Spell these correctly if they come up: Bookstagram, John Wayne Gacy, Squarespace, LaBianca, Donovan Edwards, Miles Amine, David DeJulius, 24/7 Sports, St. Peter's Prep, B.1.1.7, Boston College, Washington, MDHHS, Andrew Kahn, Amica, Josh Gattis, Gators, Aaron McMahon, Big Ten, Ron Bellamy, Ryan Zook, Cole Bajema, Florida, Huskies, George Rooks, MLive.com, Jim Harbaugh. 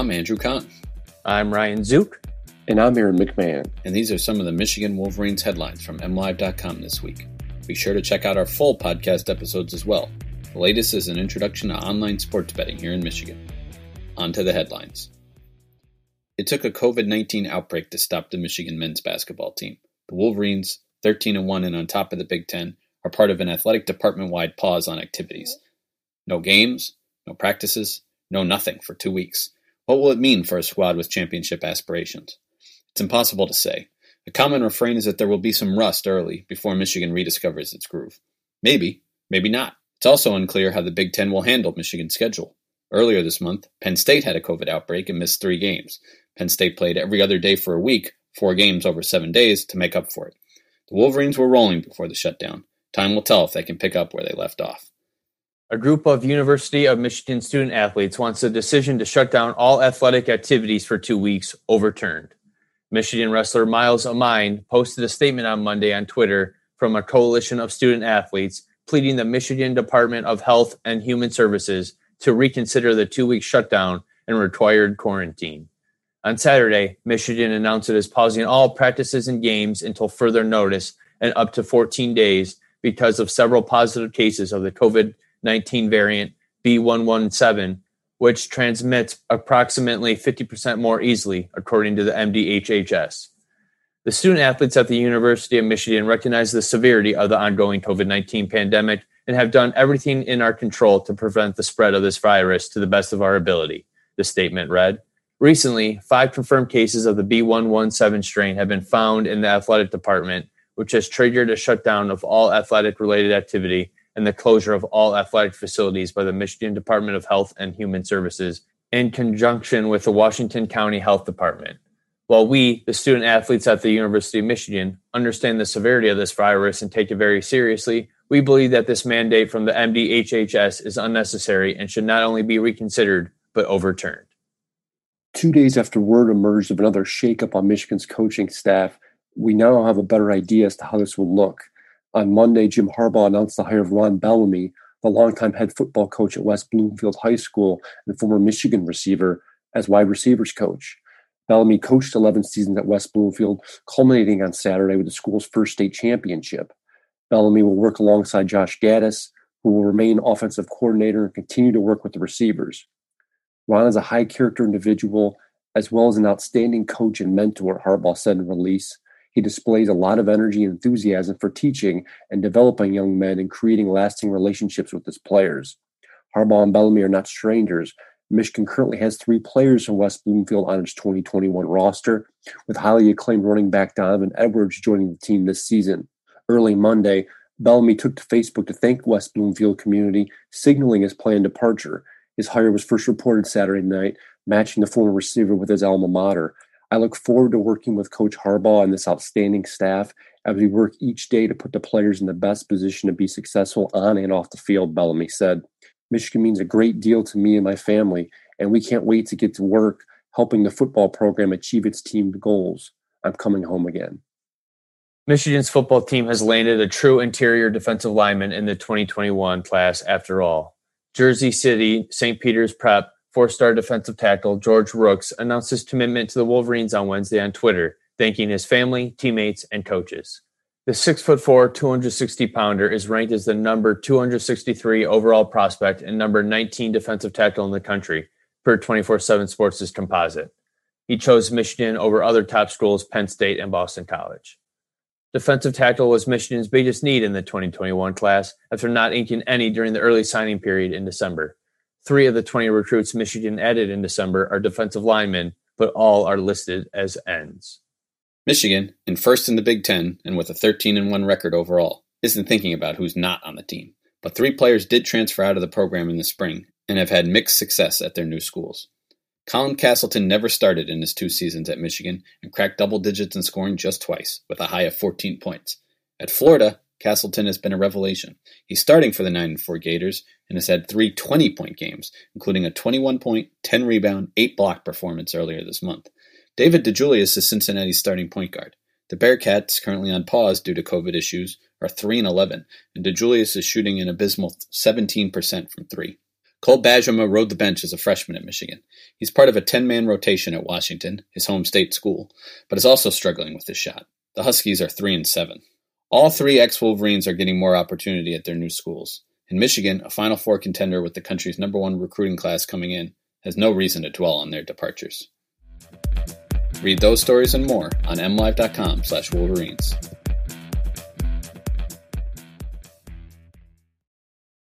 I'm Andrew Kahn. I'm Ryan Zook. And I'm Aaron McMahon. And these are some of the Michigan Wolverines headlines from MLive.com this week. Be sure to check out our full podcast episodes as well. The latest is an introduction to online sports betting here in Michigan. On to the headlines. It took a COVID-19 outbreak to stop the Michigan men's basketball team. The Wolverines, 13-1 and on top of the Big Ten, are part of an athletic department-wide pause on activities. No games, no practices, no nothing for 2 weeks. What will it mean for a squad with championship aspirations? It's impossible to say. A common refrain is that there will be some rust early before Michigan rediscovers its groove. Maybe, maybe not. It's also unclear how the Big Ten will handle Michigan's schedule. Earlier this month, Penn State had a COVID outbreak and missed 3 games. Penn State played every other day for a week, 4 games over 7 days, to make up for it. The Wolverines were rolling before the shutdown. Time will tell if they can pick up where they left off. A group of University of Michigan student-athletes wants the decision to shut down all athletic activities for 2 weeks overturned. Michigan wrestler Miles Amine posted a statement on Monday on Twitter from a coalition of student-athletes pleading the Michigan Department of Health and Human Services to reconsider the 2-week shutdown and required quarantine. On Saturday, Michigan announced it is pausing all practices and games until further notice and up to 14 days because of several positive cases of the COVID-19 variant B.1.1.7, which transmits approximately 50% more easily, according to the MDHHS. The student-athletes at the University of Michigan recognize the severity of the ongoing COVID-19 pandemic and have done everything in our control to prevent the spread of this virus to the best of our ability, the statement read. Recently, 5 confirmed cases of the B.1.1.7 strain have been found in the athletic department, which has triggered a shutdown of all athletic-related activity and the closure of all athletic facilities by the Michigan Department of Health and Human Services in conjunction with the Washington County Health Department. While we, the student athletes at the University of Michigan, understand the severity of this virus and take it very seriously, we believe that this mandate from the MDHHS is unnecessary and should not only be reconsidered, but overturned. 2 days after word emerged of another shakeup on Michigan's coaching staff, we now have a better idea as to how this will look. On Monday, Jim Harbaugh announced the hire of Ron Bellamy, the longtime head football coach at West Bloomfield High School and former Michigan receiver, as wide receivers coach. Bellamy coached 11 seasons at West Bloomfield, culminating on Saturday with the school's first state championship. Bellamy will work alongside Josh Gattis, who will remain offensive coordinator and continue to work with the receivers. Ron is a high-character individual, as well as an outstanding coach and mentor, Harbaugh said in a release. He displays a lot of energy and enthusiasm for teaching and developing young men and creating lasting relationships with his players. Harbaugh and Bellamy are not strangers. Michigan currently has 3 players from West Bloomfield on its 2021 roster, with highly acclaimed running back Donovan Edwards joining the team this season. Early Monday, Bellamy took to Facebook to thank the West Bloomfield community, signaling his planned departure. His hire was first reported Saturday night, matching the former receiver with his alma mater. I look forward to working with Coach Harbaugh and this outstanding staff as we work each day to put the players in the best position to be successful on and off the field, Bellamy said. Michigan means a great deal to me and my family, and we can't wait to get to work helping the football program achieve its team goals. I'm coming home again. Michigan's football team has landed a true interior defensive lineman in the 2021 class after all. Jersey City, St. Peter's Prep, 4-star defensive tackle George Rooks announced his commitment to the Wolverines on Wednesday on Twitter, thanking his family, teammates, and coaches. The 6'4", 260-pounder is ranked as the number 263 overall prospect and number 19 defensive tackle in the country, per 24/7 Sports' composite. He chose Michigan over other top schools, Penn State and Boston College. Defensive tackle was Michigan's biggest need in the 2021 class after not inking any during the early signing period in December. 3 of the 20 recruits Michigan added in December are defensive linemen, but all are listed as ends. Michigan, in first in the Big Ten and with a 13-1 record overall, isn't thinking about who's not on the team. But 3 players did transfer out of the program in the spring and have had mixed success at their new schools. Colin Castleton never started in his 2 seasons at Michigan and cracked double digits in scoring just twice, with a high of 14 points. At Florida, Castleton has been a revelation. He's starting for the 9-4 Gators and has had 3 20-point games, including a 21-point, 10-rebound, 8-block performance earlier this month. David DeJulius is Cincinnati's starting point guard. The Bearcats, currently on pause due to COVID issues, are 3-11, and DeJulius is shooting an abysmal 17% from 3. Cole Bajema rode the bench as a freshman at Michigan. He's part of a 10-man rotation at Washington, his home state school, but is also struggling with his shot. The Huskies are 3-7. All three ex-Wolverines are getting more opportunity at their new schools. In Michigan, a Final Four contender with the country's number one recruiting class coming in has no reason to dwell on their departures. Read those stories and more on MLive.com/Wolverines.